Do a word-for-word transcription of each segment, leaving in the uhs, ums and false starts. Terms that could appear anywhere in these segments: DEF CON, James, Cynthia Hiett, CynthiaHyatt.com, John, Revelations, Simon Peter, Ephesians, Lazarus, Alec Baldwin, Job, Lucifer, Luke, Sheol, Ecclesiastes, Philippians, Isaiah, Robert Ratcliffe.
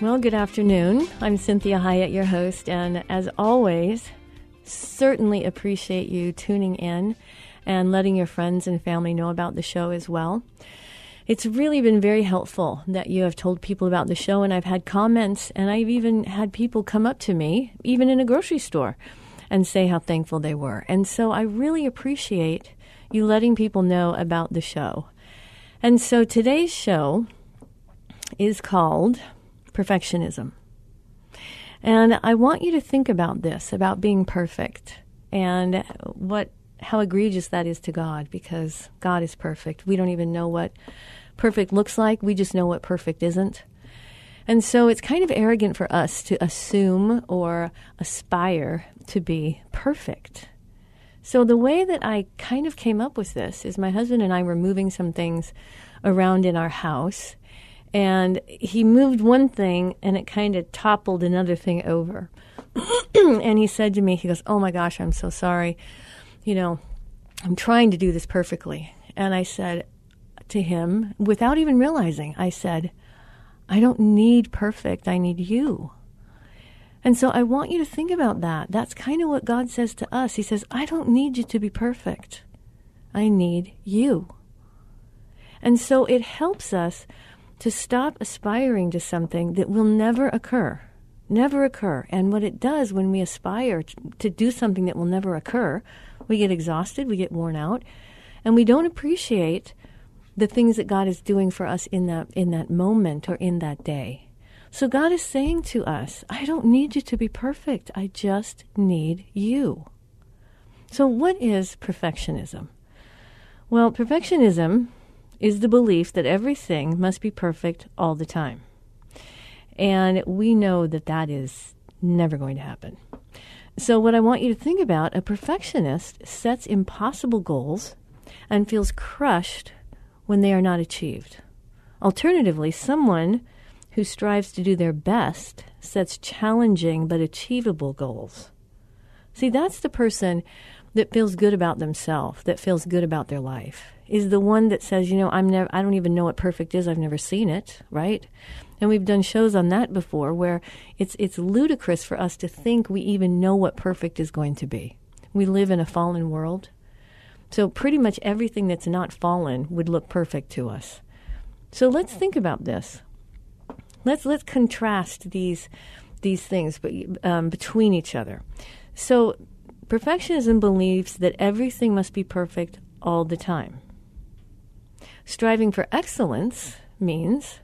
Well, good afternoon. I'm Cynthia Hiett, your host, and as always, certainly appreciate you tuning in and letting your friends and family know about the show as well. It's really been very helpful that you have told people about the show, and I've had comments, and I've even had people come up to me, even in a grocery store, and say how thankful they were. And so I really appreciate you letting people know about the show. And so today's show is called Perfectionism. And I want you to think about this, about being perfect and what how egregious that is to God, because God is perfect. We don't even know what perfect looks like. We just know what perfect isn't. And so it's kind of arrogant for us to assume or aspire to be perfect. So the way that I kind of came up with this is my husband and I were moving some things around in our house, and he moved one thing, and it kind of toppled another thing over. And he said to me, he goes, "Oh, my gosh, I'm so sorry. You know, I'm trying to do this perfectly." And I said to him, without even realizing, I said, "I don't need perfect. I need you." And so I want you to think about that. That's kind of what God says to us. He says, "I don't need you to be perfect. I need you." And so it helps us to stop aspiring to something that will never occur, never occur. And what it does when we aspire to do something that will never occur, we get exhausted, we get worn out, and we don't appreciate the things that God is doing for us in that in that moment or in that day. So God is saying to us, "I don't need you to be perfect. I just need you." So what is perfectionism? Well, perfectionism is the belief that everything must be perfect all the time. And we know that that is never going to happen. So what I want you to think about, a perfectionist sets impossible goals and feels crushed when they are not achieved. Alternatively, someone who strives to do their best sets challenging but achievable goals. See, that's the person that feels good about themselves, that feels good about their life, is the one that says, you know, I'm never, I don't even know what perfect is. I've never seen it, right? And we've done shows on that before where it's it's ludicrous for us to think we even know what perfect is going to be. We live in a fallen world. So pretty much everything that's not fallen would look perfect to us. So let's think about this. Let's let's contrast these these things um, between each other. So perfectionism believes that everything must be perfect all the time. Striving for excellence means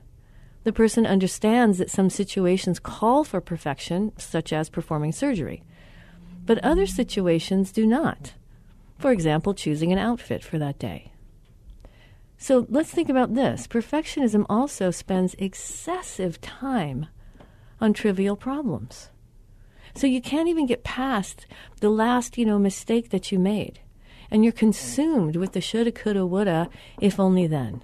the person understands that some situations call for perfection, such as performing surgery, but other situations do not. For example, choosing an outfit for that day. So let's think about this. Perfectionism also spends excessive time on trivial problems. So you can't even get past the last, you know, mistake that you made. And you're consumed with the shoulda, coulda, woulda, if only then.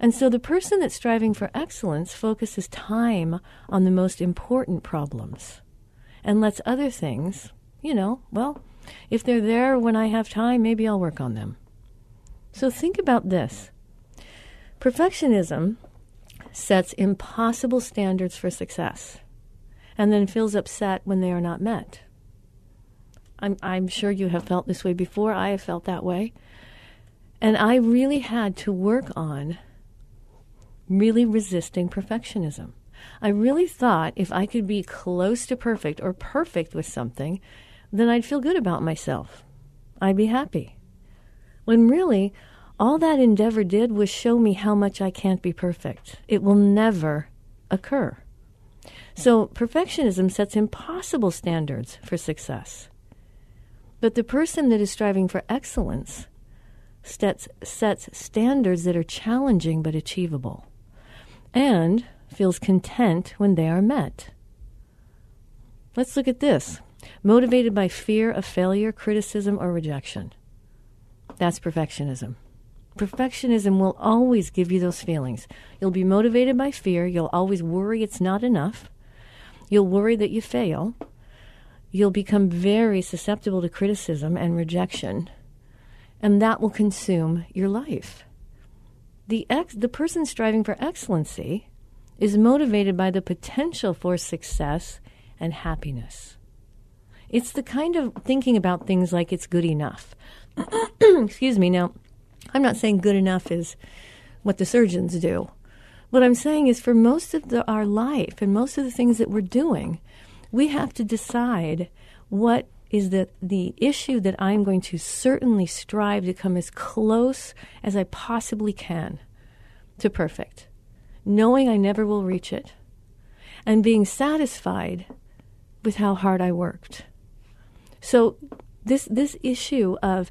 And so the person that's striving for excellence focuses time on the most important problems and lets other things, you know, well, if they're there when I have time, maybe I'll work on them. So think about this. Perfectionism sets impossible standards for success and then feels upset when they are not met. I'm, I'm sure you have felt this way before. I have felt that way. And I really had to work on really resisting perfectionism. I really thought if I could be close to perfect or perfect with something, then I'd feel good about myself. I'd be happy. When really, all that endeavor did was show me how much I can't be perfect. It will never occur. So perfectionism sets impossible standards for success. But the person that is striving for excellence sets, sets standards that are challenging but achievable and feels content when they are met. Let's look at this. Motivated by fear of failure, criticism, or rejection. That's perfectionism. Perfectionism will always give you those feelings. You'll be motivated by fear. You'll always worry it's not enough. You'll worry that you fail. You'll become very susceptible to criticism and rejection, and that will consume your life. The ex- the person striving for excellency is motivated by the potential for success and happiness. It's the kind of thinking about things like it's good enough. Excuse me. Now, I'm not saying good enough is what the surgeons do. What I'm saying is for most of the, our life and most of the things that we're doing, we have to decide what is the, the issue that I'm going to certainly strive to come as close as I possibly can to perfect, knowing I never will reach it, and being satisfied with how hard I worked. So this this issue of,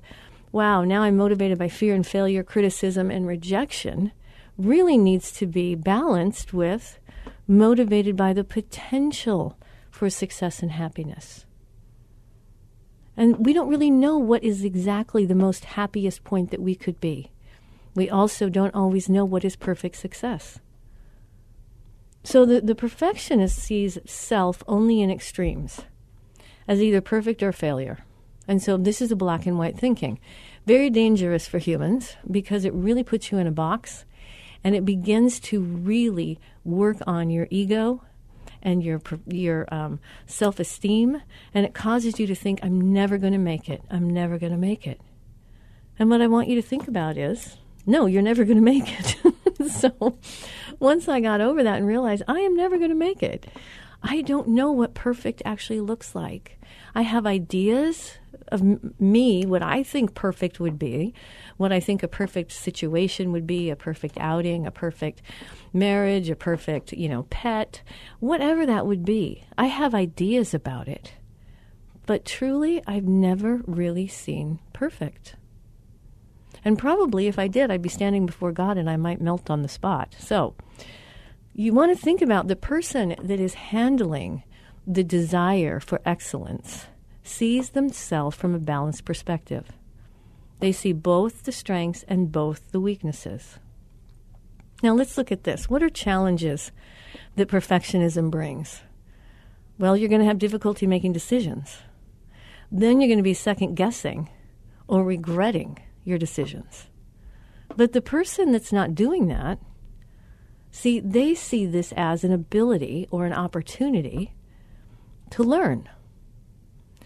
wow, now I'm motivated by fear and failure, criticism and rejection really needs to be balanced with motivated by the potential for success and happiness. And we don't really know what is exactly the most happiest point that we could be. We also don't always know what is perfect success. So the, the perfectionist sees self only in extremes, as either perfect or failure. And so this is a black and white thinking. Very dangerous for humans because it really puts you in a box and it begins to really work on your ego and your your um, self-esteem, and it causes you to think, I'm never going to make it. I'm never going to make it. And what I want you to think about is, no, you're never going to make it. So once I got over that and realized I am never going to make it, I don't know what perfect actually looks like. I have ideas of me, what I think perfect would be, what I think a perfect situation would be, a perfect outing, a perfect marriage, a perfect, you know, pet, whatever that would be. I have ideas about it. But truly, I've never really seen perfect. And probably if I did, I'd be standing before God and I might melt on the spot. So you want to think about the person that is handling the desire for excellence sees themselves from a balanced perspective. They see both the strengths and both the weaknesses. Now let's look at this. What are challenges that perfectionism brings? Well, you're going to have difficulty making decisions. Then you're going to be second-guessing or regretting your decisions. But the person that's not doing that, see, they see this as an ability or an opportunity to learn.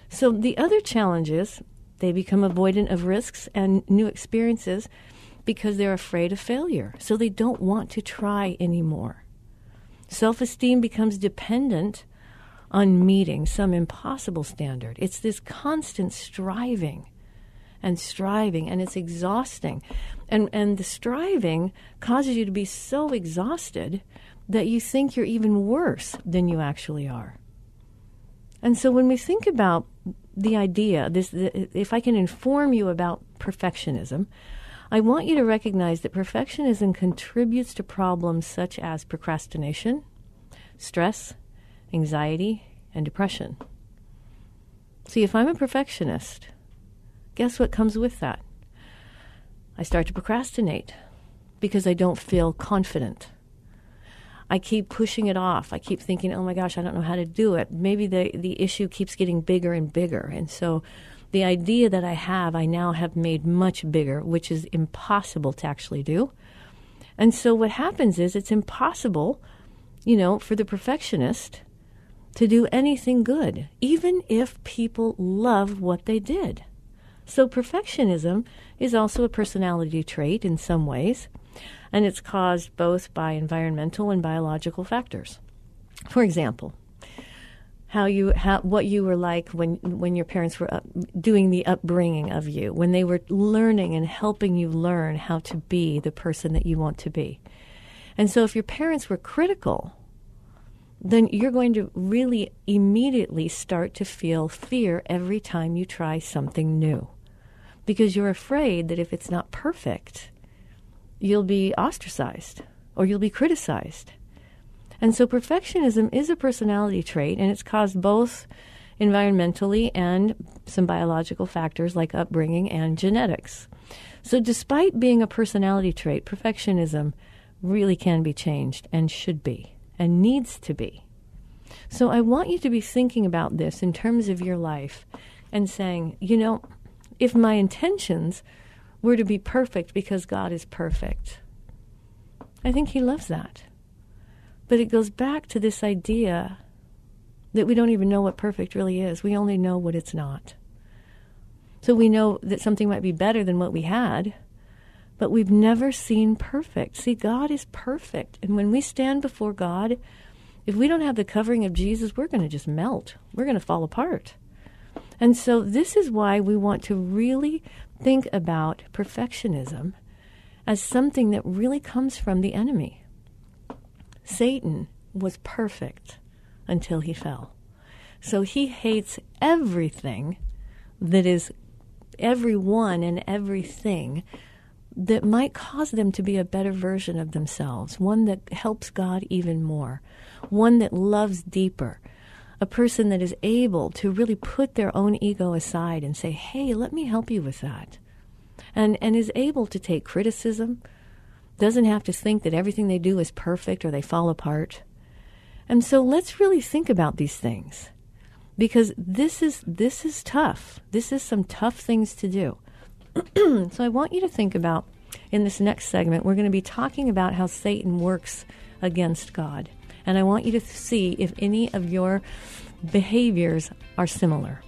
So the other challenge is they become avoidant of risks and new experiences because they're afraid of failure. So they don't want to try anymore. Self-esteem becomes dependent on meeting some impossible standard. It's this constant striving and striving, and it's exhausting. And and the striving causes you to be so exhausted that you think you're even worse than you actually are. And so when we think about the idea, this, the, if I can inform you about perfectionism, I want you to recognize that perfectionism contributes to problems such as procrastination, stress, anxiety, and depression. See, if I'm a perfectionist, guess what comes with that? I start to procrastinate because I don't feel confident. I keep pushing it off. I keep thinking, oh my gosh, I don't know how to do it. Maybe the, the issue keeps getting bigger and bigger. And so the idea that I have, I now have made much bigger, which is impossible to actually do. And so what happens is it's impossible, you know, for the perfectionist to do anything good, even if people love what they did. So perfectionism is also a personality trait in some ways, and it's caused both by environmental and biological factors. For example, how you how, what you were like when when your parents were up, doing the upbringing of you, when they were learning and helping you learn how to be the person that you want to be. And so if your parents were critical, then you're going to really immediately start to feel fear every time you try something new, because you're afraid that if it's not perfect, you'll be ostracized or you'll be criticized. And so perfectionism is a personality trait, and it's caused both environmentally and some biological factors like upbringing and genetics. So despite being a personality trait, perfectionism really can be changed and should be and needs to be. So I want you to be thinking about this in terms of your life and saying, you know, if my intentions were to be perfect because God is perfect, I think he loves that. But it goes back to this idea that we don't even know what perfect really is. We only know what it's not. So we know that something might be better than what we had, but we've never seen perfect. See, God is perfect. And when we stand before God, if we don't have the covering of Jesus, we're going to just melt. We're going to fall apart. And so this is why we want to really think about perfectionism as something that really comes from the enemy. Satan was perfect until he fell. So he hates everything that is, everyone and everything that might cause them to be a better version of themselves, one that helps God even more, one that loves deeper, a person that is able to really put their own ego aside and say, hey, let me help you with that, and and is able to take criticism, doesn't have to think that everything they do is perfect or they fall apart. And so let's really think about these things, because this is this is tough. This is some tough things to do. So I want you to think about, in this next segment, we're going to be talking about how Satan works against God. And I want you to see if any of your behaviors are similar.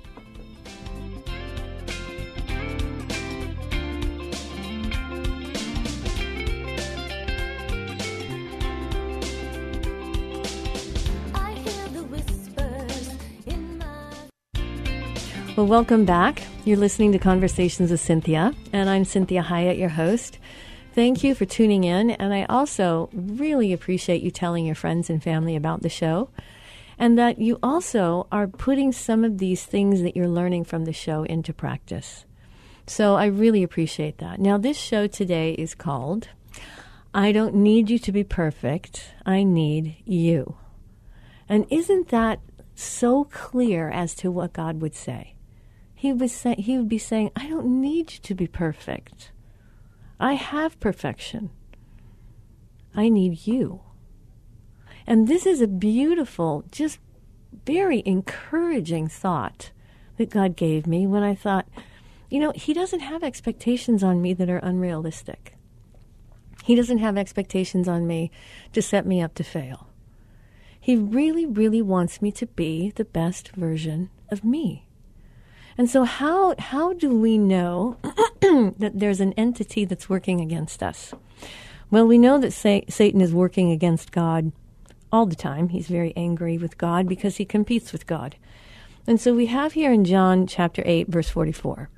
Well, welcome back. You're listening to Conversations with Cynthia, and I'm Cynthia Hiett, your host. Thank you for tuning in, and I also really appreciate you telling your friends and family about the show, and that you also are putting some of these things that you're learning from the show into practice. So I really appreciate that. Now, this show today is called I Don't Need You to Be Perfect, I Need You. And isn't that so clear as to what God would say? He was say, he would be saying, I don't need you to be perfect. I have perfection. I need you. And this is a beautiful, just very encouraging thought that God gave me when I thought, you know, he doesn't have expectations on me that are unrealistic. He doesn't have expectations on me to set me up to fail. He really, really wants me to be the best version of me. And so how how do we know that there's an entity that's working against us? Well, we know that sa- Satan is working against God all the time. He's very angry with God because he competes with God. And so we have here in John chapter eight, verse forty-four,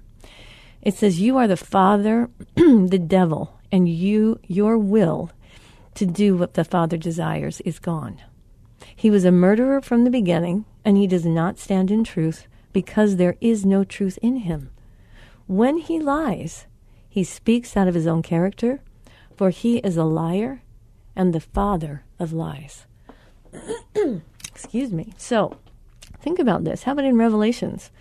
it says, you are the father, the devil, and you your will to do what the Father desires is gone. He was a murderer from the beginning, and he does not stand in truth because there is no truth in him. When he lies, he speaks out of his own character, for he is a liar and the father of lies. Excuse me. So, think about this. How about in Revelations?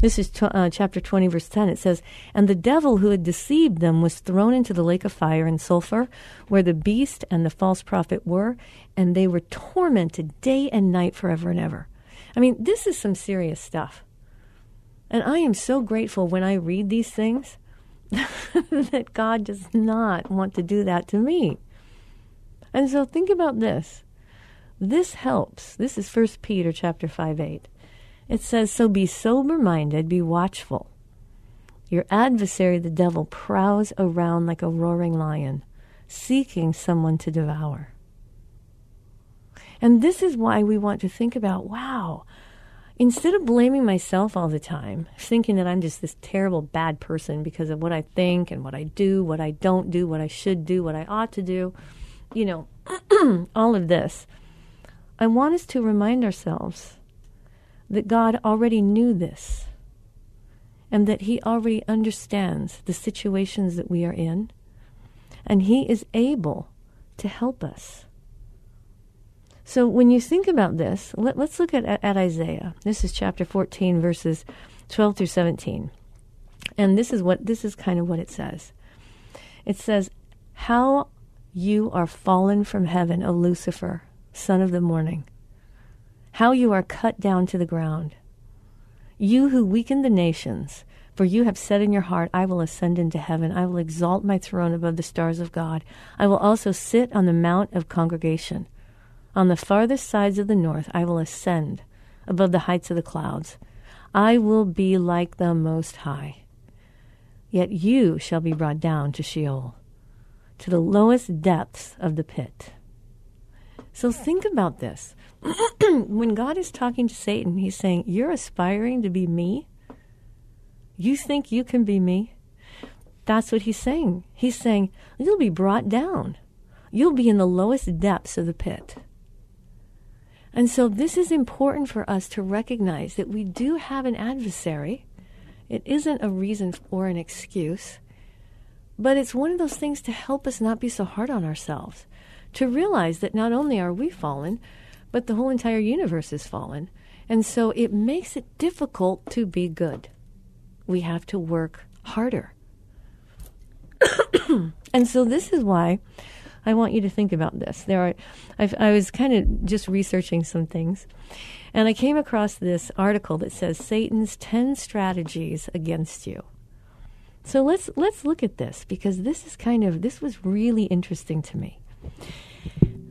This is to, uh, chapter twenty, verse ten. It says, "And the devil who had deceived them was thrown into the lake of fire and sulfur, where the beast and the false prophet were, and they were tormented day and night forever and ever." I mean, this is some serious stuff. And I am so grateful when I read these things that God does not want to do that to me. And so think about this. This helps. This is First Peter chapter five, eight. It says, "So be sober-minded, be watchful. Your adversary, the devil, prowls around like a roaring lion, seeking someone to devour." And this is why we want to think about, wow, instead of blaming myself all the time, thinking that I'm just this terrible bad person because of what I think and what I do, what I don't do, what I should do, what I ought to do, you know, all of this, I want us to remind ourselves that God already knew this and that he already understands the situations that we are in, and he is able to help us. So when you think about this, let, let's look at, at Isaiah. This is chapter fourteen, verses twelve through seventeen. And this is what this is kind of what it says. It says, "How you are fallen from heaven, O Lucifer, son of the morning. How you are cut down to the ground, you who weaken the nations, for you have said in your heart, I will ascend into heaven. I will exalt my throne above the stars of God. I will also sit on the mount of congregation. On the farthest sides of the north, I will ascend above the heights of the clouds. I will be like the Most High. Yet you shall be brought down to Sheol, to the lowest depths of the pit." So think about this. When God is talking to Satan, he's saying, you're aspiring to be me? You think you can be me? That's what he's saying. He's saying, you'll be brought down. You'll be in the lowest depths of the pit. And so this is important for us to recognize that we do have an adversary. It isn't a reason or an excuse, but it's one of those things to help us not be so hard on ourselves, to realize that not only are we fallen, but the whole entire universe is fallen. And so it makes it difficult to be good. We have to work harder. And so this is why I want you to think about this. There are, I've, I was kind of just researching some things, and I came across this article that says Satan's ten strategies against you. So let's let's look at this, because this is kind of, this was really interesting to me.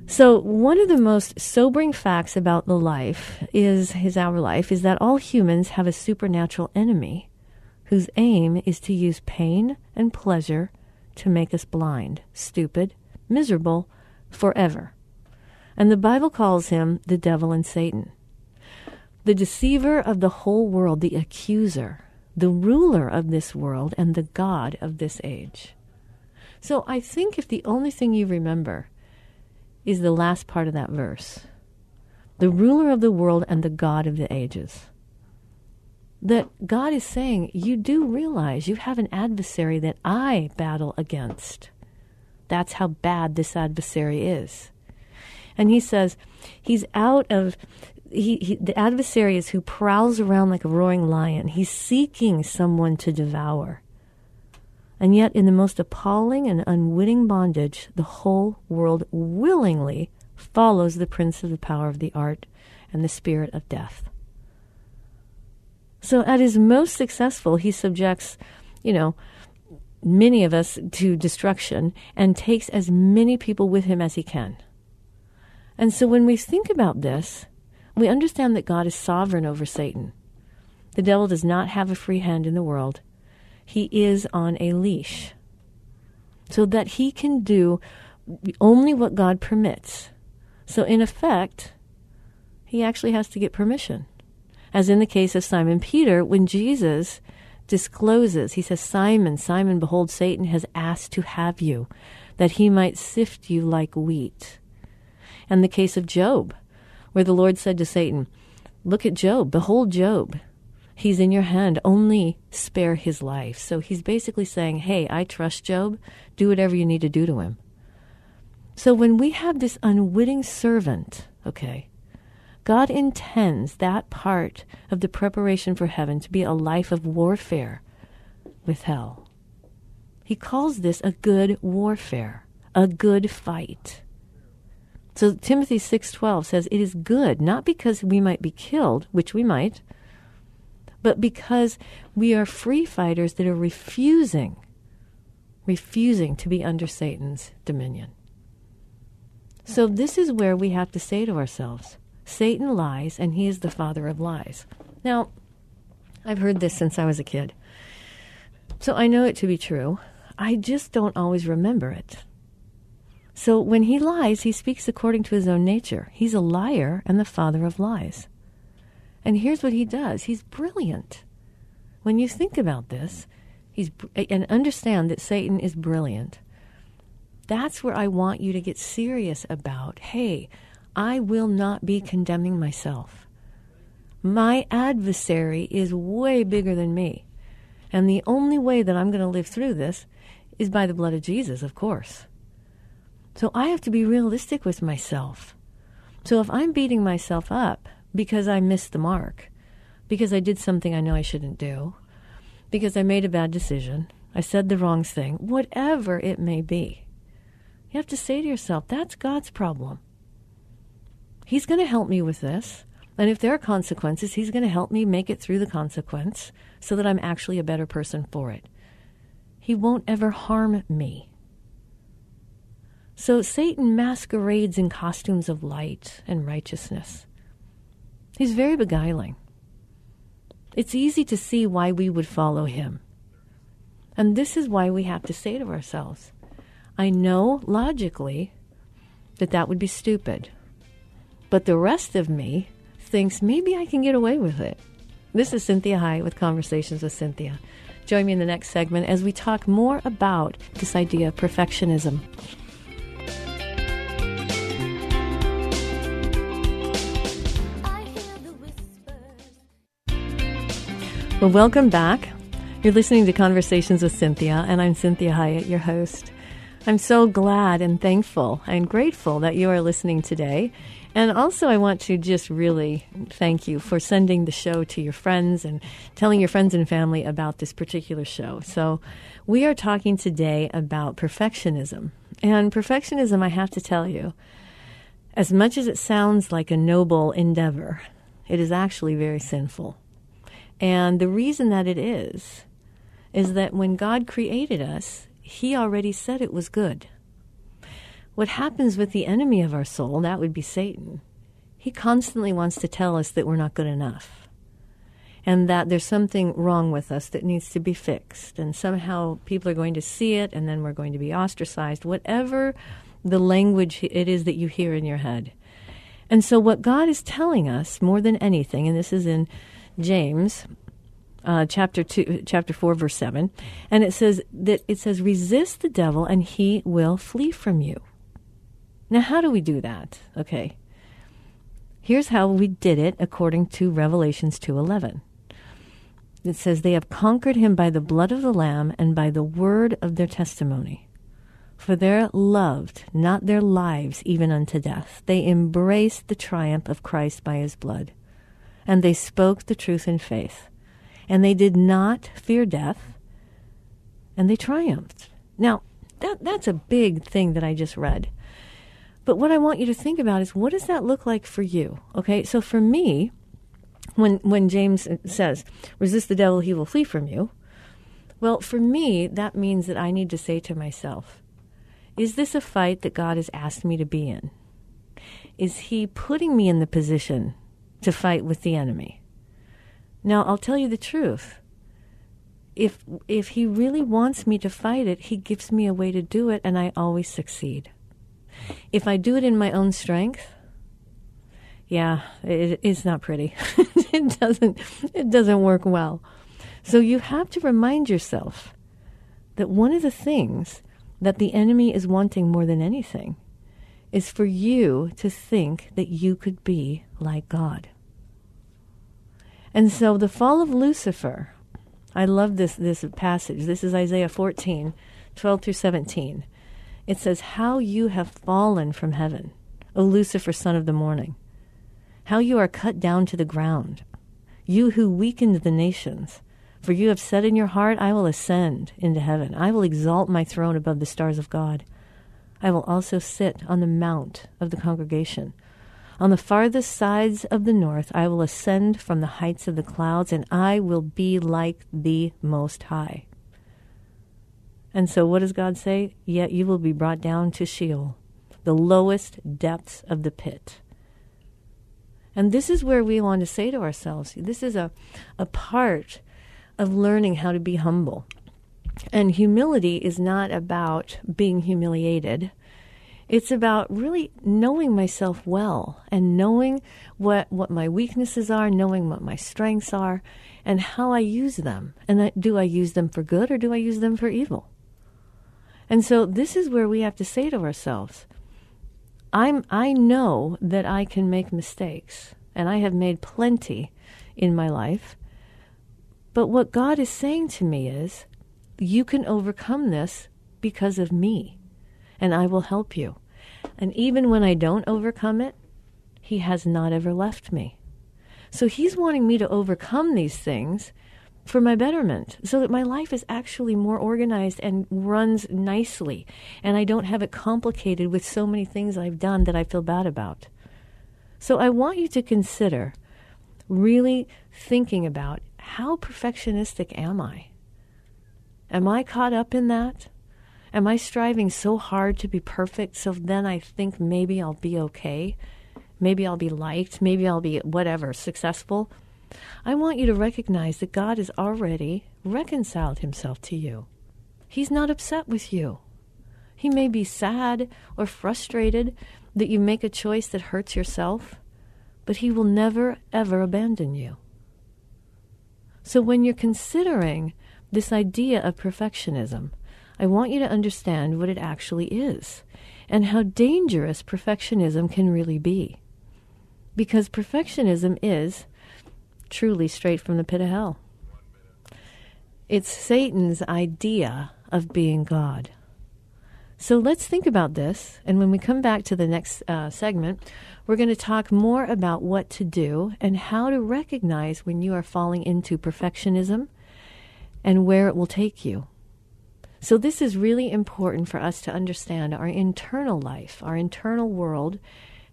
So one of the most sobering facts about the life is, is our life, is that all humans have a supernatural enemy whose aim is to use pain and pleasure to make us blind, stupid, miserable, forever. And the Bible calls him the devil and Satan, the deceiver of the whole world, the accuser, the ruler of this world, and the god of this age. So I think if the only thing you remember is the last part of that verse, the ruler of the world and the god of the ages, that God is saying, you do realize you have an adversary that I battle against. That's how bad this adversary is. And he says, he's out of, he, he the adversary is who prowls around like a roaring lion. He's seeking someone to devour. And yet, in the most appalling and unwitting bondage, the whole world willingly follows the prince of the power of the art and the spirit of death. So at his most successful, he subjects, you know, many of us to destruction and takes as many people with him as he can. And so when we think about this, we understand that God is sovereign over Satan. The devil does not have a free hand in the world. He is on a leash, so that he can do only what God permits. So in effect, he actually has to get permission. As in the case of Simon Peter, when Jesus discloses, he says, "Simon, Simon, behold, Satan has asked to have you, that he might sift you like wheat. And the case of Job, where the Lord said to Satan, look at Job, behold Job. He's in your hand, only spare his life. So he's basically saying, hey, I trust Job, do whatever you need to do to him. So when we have this unwitting servant, okay, God intends that part of the preparation for heaven to be a life of warfare with hell. He calls this a good warfare, a good fight. So Timothy six twelve says, it is good, not because we might be killed, which we might, but because we are free fighters that are refusing, refusing to be under Satan's dominion. So this is where we have to say to ourselves, Satan lies, and he is the father of lies. Now, I've heard this since I was a kid, so I know it to be true. I just don't always remember it. So when he lies, he speaks according to his own nature. He's a liar and the father of lies. And here's what he does. He's brilliant. When you think about this, he's and understand that Satan is brilliant, that's where I want you to get serious about, hey, I will not be condemning myself. My adversary is way bigger than me. And the only way that I'm going to live through this is by the blood of Jesus, of course. So I have to be realistic with myself. So if I'm beating myself up because I missed the mark, because I did something I know I shouldn't do, because I made a bad decision, I said the wrong thing, whatever it may be, you have to say to yourself, that's God's problem. He's going to help me with this. And if there are consequences, he's going to help me make it through the consequence so that I'm actually a better person for it. He won't ever harm me. So Satan masquerades in costumes of light and righteousness. He's very beguiling. It's easy to see why we would follow him. And this is why we have to say to ourselves, I know logically that that would be stupid, but the rest of me thinks maybe I can get away with it. This is Cynthia Hiett with Conversations with Cynthia. Join me in the next segment as we talk more about this idea of perfectionism. Well, welcome back. You're listening to Conversations with Cynthia, and I'm Cynthia Hiett, your host. I'm so glad and thankful and grateful that you are listening today. And also, I want to just really thank you for sending the show to your friends and telling your friends and family about this particular show. So we are talking today about perfectionism. And perfectionism, I have to tell you, as much as it sounds like a noble endeavor, it is actually very sinful. And the reason that it is, is that when God created us, he already said it was good. What happens with the enemy of our soul, that would be Satan, he constantly wants to tell us that we're not good enough and that there's something wrong with us that needs to be fixed. And somehow people are going to see it and then we're going to be ostracized, whatever the language it is that you hear in your head. And so what God is telling us more than anything, and this is in James uh, chapter two, chapter four, verse seven, and it says that it says, resist the devil and he will flee from you. Now, how do we do that? Okay, here's how we did it according to Revelations two eleven. It says, they have conquered him by the blood of the Lamb and by the word of their testimony. For they're loved, not their lives, even unto death. They embraced the triumph of Christ by his blood. And they spoke the truth in faith. And they did not fear death. And they triumphed. Now, that that's a big thing that I just read. But what I want you to think about is, what does that look like for you? Okay, so for me, when when James says, resist the devil, he will flee from you. Well, for me, that means that I need to say to myself, is this a fight that God has asked me to be in? Is he putting me in the position to fight with the enemy? Now, I'll tell you the truth. If if he really wants me to fight it, he gives me a way to do it, and I always succeed. If I do it in my own strength, yeah, it, it's not pretty. It doesn't, it doesn't work well. So you have to remind yourself that one of the things that the enemy is wanting more than anything is for you to think that you could be like God. And so the fall of Lucifer, I love this, this passage. This is Isaiah fourteen, twelve through seventeen. It says, "How you have fallen from heaven, O Lucifer, son of the morning. How you are cut down to the ground, you who weakened the nations. For you have said in your heart, I will ascend into heaven. I will exalt my throne above the stars of God. I will also sit on the mount of the congregation. On the farthest sides of the north, I will ascend from the heights of the clouds, and I will be like the Most High." And so what does God say? "Yet you will be brought down to Sheol, the lowest depths of the pit." And this is where we want to say to ourselves, this is a, a part of learning how to be humble. And humility is not about being humiliated. It's about really knowing myself well and knowing what, what my weaknesses are, knowing what my strengths are, and how I use them. And that, do I use them for good or do I use them for evil? And so this is where we have to say to ourselves, I'm, I know that I can make mistakes, and I have made plenty in my life. But what God is saying to me is, you can overcome this because of me, and I will help you. And even when I don't overcome it, he has not ever left me. So he's wanting me to overcome these things for my betterment, so that my life is actually more organized and runs nicely, and I don't have it complicated with so many things I've done that I feel bad about. So I want you to consider really thinking about, how perfectionistic am I? Am I caught up in that? Am I striving so hard to be perfect so then I think maybe I'll be okay? Maybe I'll be liked? Maybe I'll be whatever, successful? I want you to recognize that God has already reconciled himself to you. He's not upset with you. He may be sad or frustrated that you make a choice that hurts yourself, but he will never, ever abandon you. So when you're considering this idea of perfectionism, I want you to understand what it actually is and how dangerous perfectionism can really be. Because perfectionism is truly straight from the pit of hell. It's Satan's idea of being God. So let's think about this. And when we come back to the next uh, segment, we're going to talk more about what to do and how to recognize when you are falling into perfectionism and where it will take you. So this is really important for us to understand our internal life, our internal world,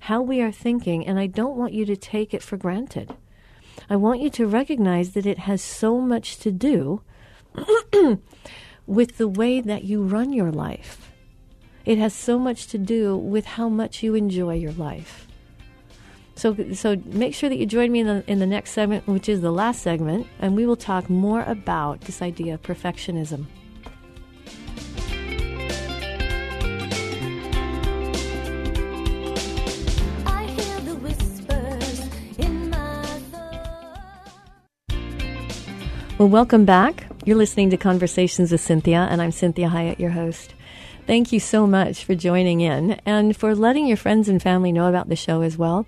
how we are thinking. And I don't want you to take it for granted. I want you to recognize that it has so much to do with the way that you run your life. It has so much to do with how much you enjoy your life. So so make sure that you join me in the, in the next segment, which is the last segment, and we will talk more about this idea of perfectionism. I hear the whispers in my thoughts. Well, welcome back. You're listening to Conversations with Cynthia, and I'm Cynthia Hiett, your host. Thank you so much for joining in and for letting your friends and family know about the show as well.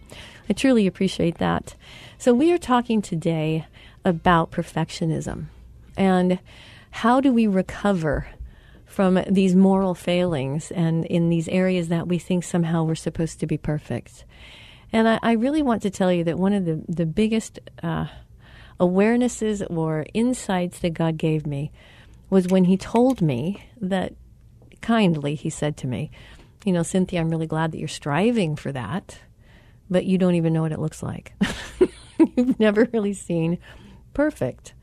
I truly appreciate that. So we are talking today about perfectionism and how do we recover from these moral failings and in these areas that we think somehow we're supposed to be perfect. And I, I really want to tell you that one of the, the biggest uh, awarenesses or insights that God gave me was when he told me that, kindly, he said to me, you know, "Cynthia, I'm really glad that you're striving for that, but you don't even know what it looks like. You've never really seen perfect."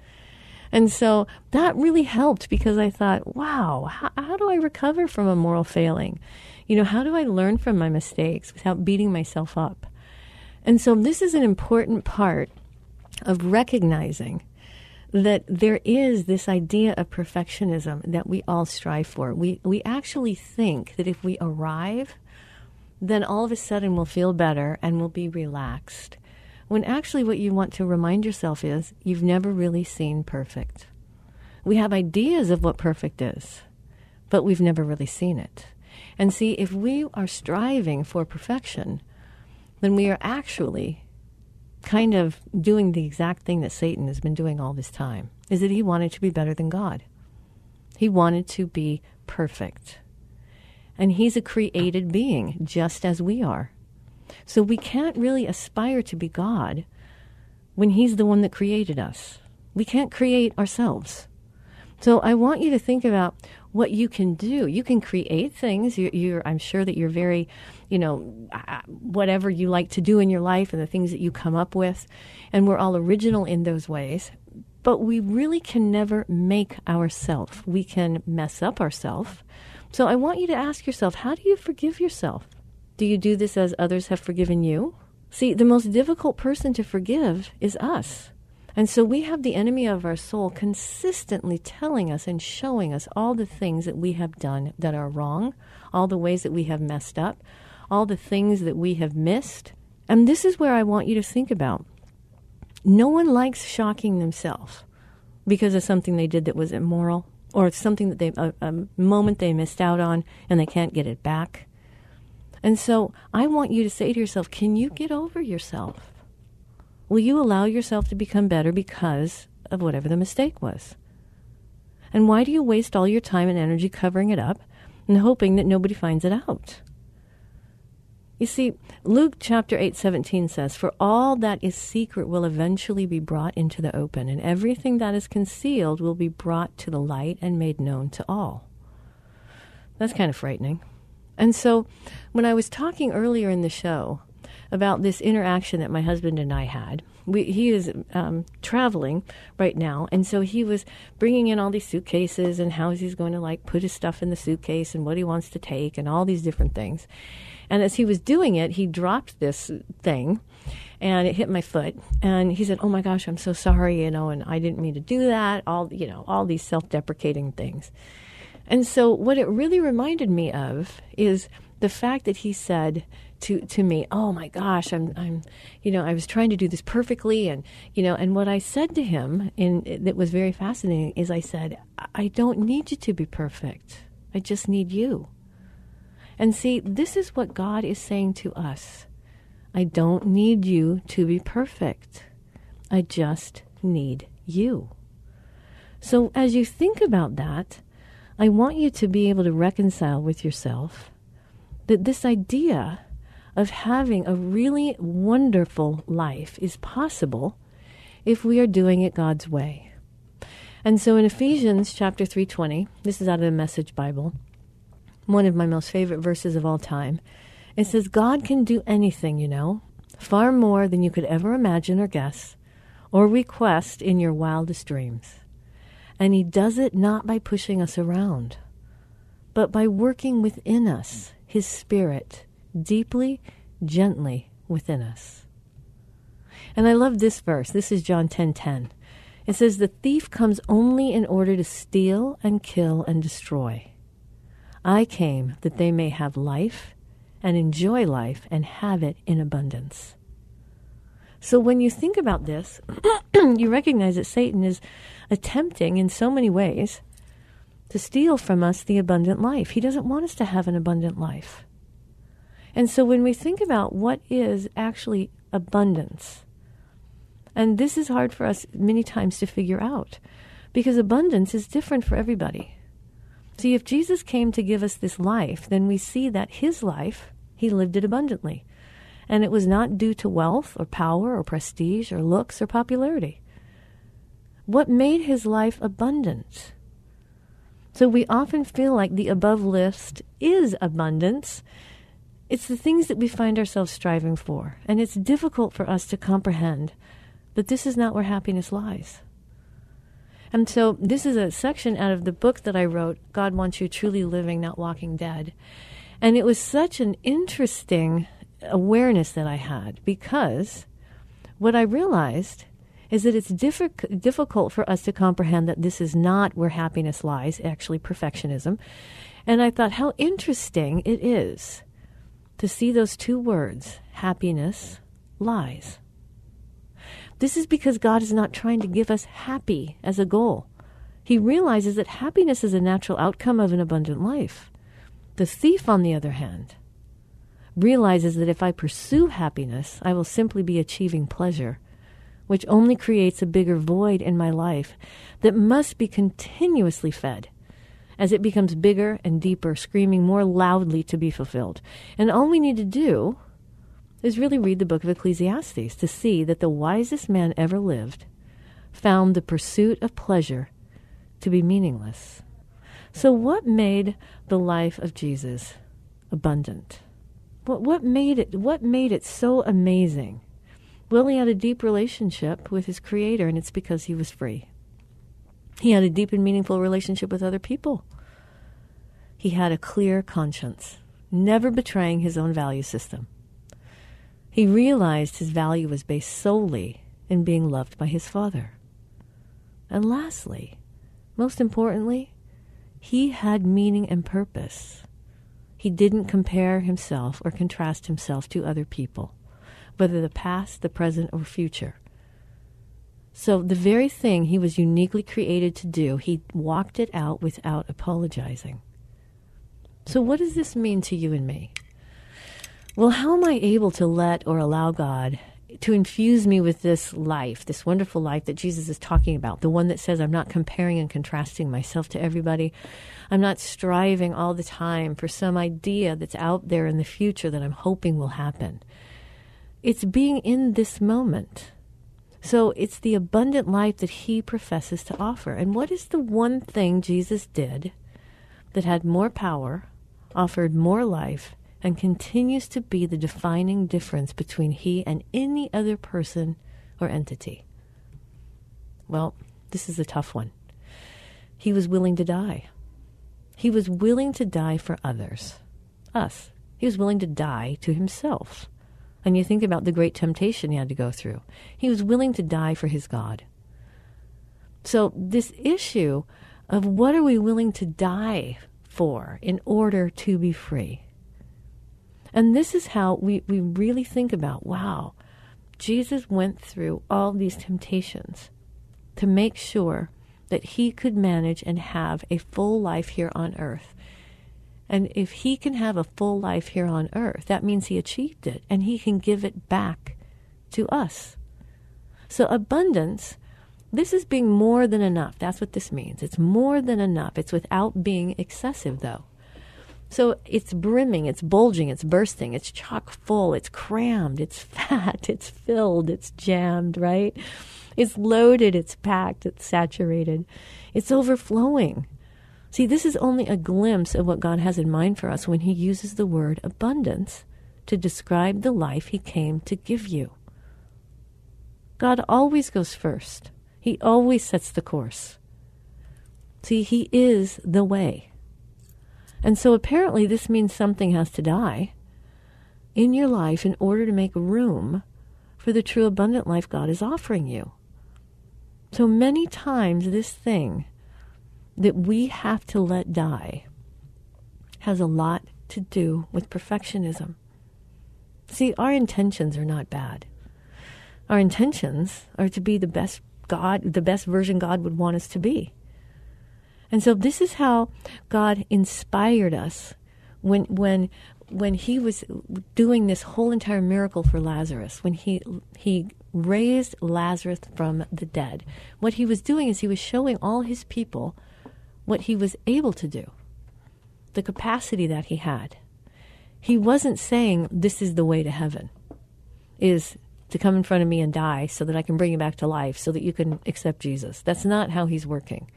And so that really helped because I thought, wow, how, how do I recover from a moral failing? You know, how do I learn from my mistakes without beating myself up? And so this is an important part of recognizing that there is this idea of perfectionism that we all strive for. We we actually think that if we arrive, then all of a sudden we'll feel better and we'll be relaxed. When actually what you want to remind yourself is you've never really seen perfect. We have ideas of what perfect is, but we've never really seen it. And see, if we are striving for perfection, then we are actually kind of doing the exact thing that Satan has been doing all this time, is that he wanted to be better than God. He wanted to be perfect. And he's a created being, just as we are. So we can't really aspire to be God when he's the one that created us. We can't create ourselves. So I want you to think about what you can do. You can create things. You're, you're, I'm sure that you're very, you know, whatever you like to do in your life and the things that you come up with. And we're all original in those ways. But we really can never make ourselves. We can mess up ourselves. So I want you to ask yourself, how do you forgive yourself? Do you do this as others have forgiven you? See, the most difficult person to forgive is us. And so we have the enemy of our soul consistently telling us and showing us all the things that we have done that are wrong, all the ways that we have messed up, all the things that we have missed. And this is where I want you to think about. No one likes shocking themselves because of something they did that was immoral, or it's something that they, a, a moment they missed out on and they can't get it back. And so I want you to say to yourself, can you get over yourself? Will you allow yourself to become better because of whatever the mistake was? And why do you waste all your time and energy covering it up and hoping that nobody finds it out? You see, Luke chapter eight seventeen says, "For all that is secret will eventually be brought into the open, and everything that is concealed will be brought to the light and made known to all." That's kind of frightening. And so when I was talking earlier in the show about this interaction that my husband and I had, we, he is um, traveling right now, and so he was bringing in all these suitcases and how he's going to like put his stuff in the suitcase and what he wants to take and all these different things. And as he was doing it, he dropped this thing, and it hit my foot. And he said, "Oh my gosh, I'm so sorry, you know, and I didn't mean to do that." All, you know, all these self-deprecating things. And so, what it really reminded me of is the fact that he said to to me, "Oh my gosh, I'm I'm, you know, I was trying to do this perfectly," and you know, and what I said to him, and that was very fascinating, is I said, "I don't need you to be perfect. I just need you." And see, this is what God is saying to us. I don't need you to be perfect. I just need you. So as you think about that, I want you to be able to reconcile with yourself that this idea of having a really wonderful life is possible if we are doing it God's way. And so in Ephesians chapter three twenty, this is out of the Message Bible, one of my most favorite verses of all time. It says, "God can do anything, you know, far more than you could ever imagine or guess or request in your wildest dreams. And he does it not by pushing us around, but by working within us, his spirit, deeply, gently within us." And I love this verse. This is John ten ten. It says, "The thief comes only in order to steal and kill and destroy. I came that they may have life and enjoy life and have it in abundance." So when you think about this, you recognize that Satan is attempting in so many ways to steal from us the abundant life. He doesn't want us to have an abundant life. And so when we think about what is actually abundance, and this is hard for us many times to figure out, because abundance is different for everybody. See, if Jesus came to give us this life, then we see that his life, he lived it abundantly. And it was not due to wealth or power or prestige or looks or popularity. What made his life abundant? So we often feel like the above list is abundance. It's the things that we find ourselves striving for. And it's difficult for us to comprehend that this is not where happiness lies. And so this is a section out of the book that I wrote, God Wants You Truly Living, Not Walking Dead. And it was such an interesting awareness that I had, because what I realized is that it's diffi- difficult for us to comprehend that this is not where happiness lies, actually perfectionism. And I thought how interesting it is to see those two words, happiness, lies. This is because God is not trying to give us happy as a goal. he realizes that happiness is a natural outcome of an abundant life. The thief, on the other hand, realizes that if I pursue happiness, I will simply be achieving pleasure, which only creates a bigger void in my life that must be continuously fed as it becomes bigger and deeper, screaming more loudly to be fulfilled. And all we need to do is really read the book of Ecclesiastes to see that the wisest man ever lived found the pursuit of pleasure to be meaningless. So what made the life of Jesus abundant? What what made it what made it so amazing? Well, he had a deep relationship with his Creator, and it's because he was free. He had a deep and meaningful relationship with other people. He had a clear conscience, never betraying his own value system. He realized his value was based solely in being loved by his Father. And lastly, most importantly, he had meaning and purpose. He didn't compare himself or contrast himself to other people, whether the past, the present, or future. So the very thing he was uniquely created to do, he walked it out without apologizing. So what does this mean to you and me? Well, how am I able to let or allow God to infuse me with this life, this wonderful life that Jesus is talking about, the one that says I'm not comparing and contrasting myself to everybody. I'm not striving all the time for some idea that's out there in the future that I'm hoping will happen. It's being in this moment. So it's the abundant life that he professes to offer. And what is the one thing Jesus did that had more power, offered more life, and continues to be the defining difference between he and any other person or entity? Well, this is a tough one. He was willing to die. He was willing to die for others, us. He was willing to die to himself. And you think about the great temptation he had to go through. He was willing to die for his God. So this issue of what are we willing to die for in order to be free? And this is how we, we really think about, wow, Jesus went through all these temptations to make sure that he could manage and have a full life here on earth. And if he can have a full life here on earth, that means he achieved it, and he can give it back to us. So abundance, this is being more than enough. That's what this means. It's more than enough. It's without being excessive, though. So it's brimming, it's bulging, it's bursting, it's chock full, it's crammed, it's fat, it's filled, it's jammed, right? It's loaded, it's packed, it's saturated, it's overflowing. See, this is only a glimpse of what God has in mind for us when he uses the word abundance to describe the life he came to give you. God always goes first. He always sets the course. See, he is the way. And so apparently this means something has to die in your life in order to make room for the true abundant life God is offering you. So many times this thing that we have to let die has a lot to do with perfectionism. See, our intentions are not bad. Our intentions are to be the best God, the best version God would want us to be. And so this is how God inspired us when when when he was doing this whole entire miracle for Lazarus, when he he raised Lazarus from the dead. What he was doing is he was showing all his people what he was able to do, the capacity that he had. He wasn't saying this is the way to heaven, is to come in front of me and die so that I can bring you back to life so that you can accept Jesus. That's not how he's working.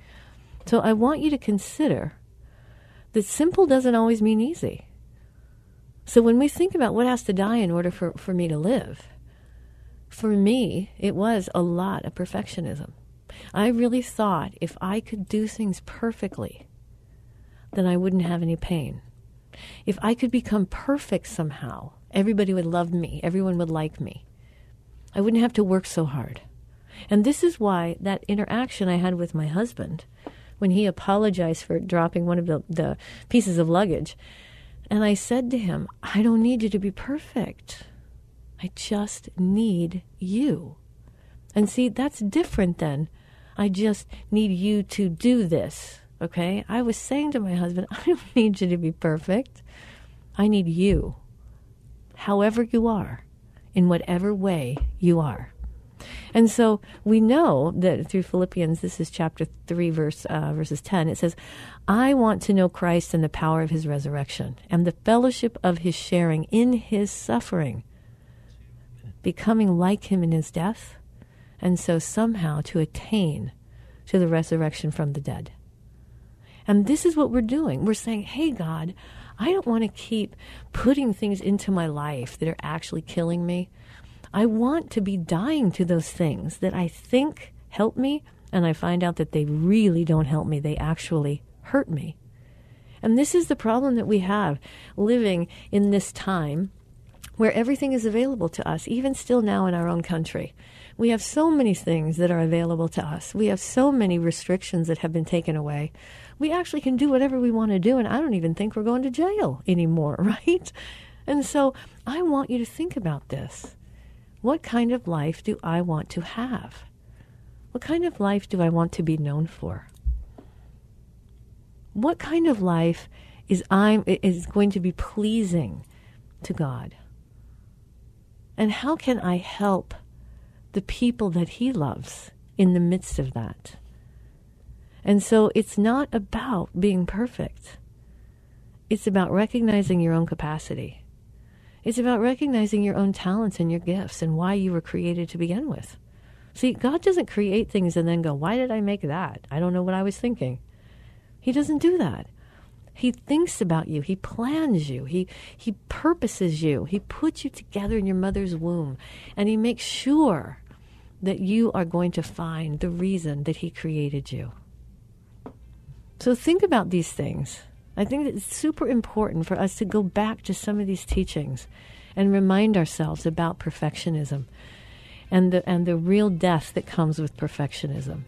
So I want you to consider that simple doesn't always mean easy. So when we think about what has to die in order for, for me to live, for me, it was a lot of perfectionism. I really thought if I could do things perfectly, then I wouldn't have any pain. If I could become perfect somehow, everybody would love me, everyone would like me. I wouldn't have to work so hard. And this is why that interaction I had with my husband when he apologized for dropping one of the, the pieces of luggage. And I said to him, I don't need you to be perfect. I just need you. And see, that's different than I just need you to do this, okay? I was saying to my husband, I don't need you to be perfect. I need you, however you are, in whatever way you are. And so we know that through Philippians, this is chapter three, verse uh, verses ten, it says, I want to know Christ and the power of his resurrection and the fellowship of his sharing in his suffering, becoming like him in his death, and so somehow to attain to the resurrection from the dead. And this is what we're doing. We're saying, hey, God, I don't want to keep putting things into my life that are actually killing me. I want to be dying to those things that I think help me, and I find out that they really don't help me. They actually hurt me. And this is the problem that we have living in this time where everything is available to us, even still now in our own country. We have so many things that are available to us. We have so many restrictions that have been taken away. We actually can do whatever we want to do, and I don't even think we're going to jail anymore, right? And so I want you to think about this. What kind of life do I want to have? What kind of life do I want to be known for? What kind of life is I'm is going to be pleasing to God? And how can I help the people that he loves in the midst of that? And so it's not about being perfect. It's about recognizing your own capacity. It's about recognizing your own talents and your gifts and why you were created to begin with. See, God doesn't create things and then go, why did I make that? I don't know what I was thinking. He doesn't do that. He thinks about you. He plans you. He he purposes you. He puts you together in your mother's womb. And he makes sure that you are going to find the reason that he created you. So think about these things. I think that it's super important for us to go back to some of these teachings and remind ourselves about perfectionism and the, and the real death that comes with perfectionism.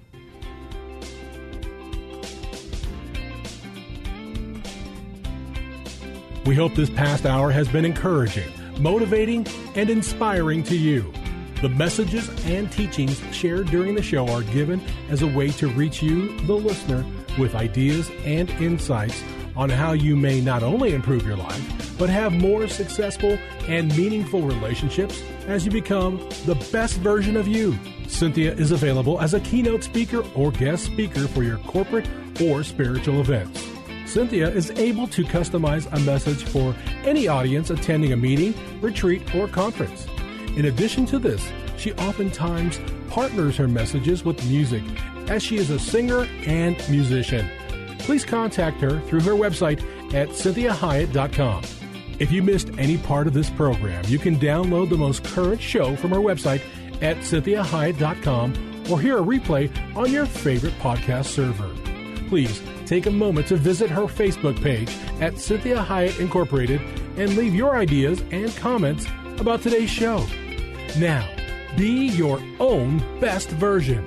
We hope this past hour has been encouraging, motivating, and inspiring to you. The messages and teachings shared during the show are given as a way to reach you, the listener, with ideas and insights on how you may not only improve your life, but have more successful and meaningful relationships as you become the best version of you. Cynthia is available as a keynote speaker or guest speaker for your corporate or spiritual events. Cynthia is able to customize a message for any audience attending a meeting, retreat, or conference. In addition to this, she oftentimes partners her messages with music, as she is a singer and musician. Please contact her through her website at Cynthia Hyatt dot com. If you missed any part of this program, you can download the most current show from her website at Cynthia Hyatt dot com or hear a replay on your favorite podcast server. Please take a moment to visit her Facebook page at Cynthia Hiett Incorporated and leave your ideas and comments about today's show. Now, be your own best version.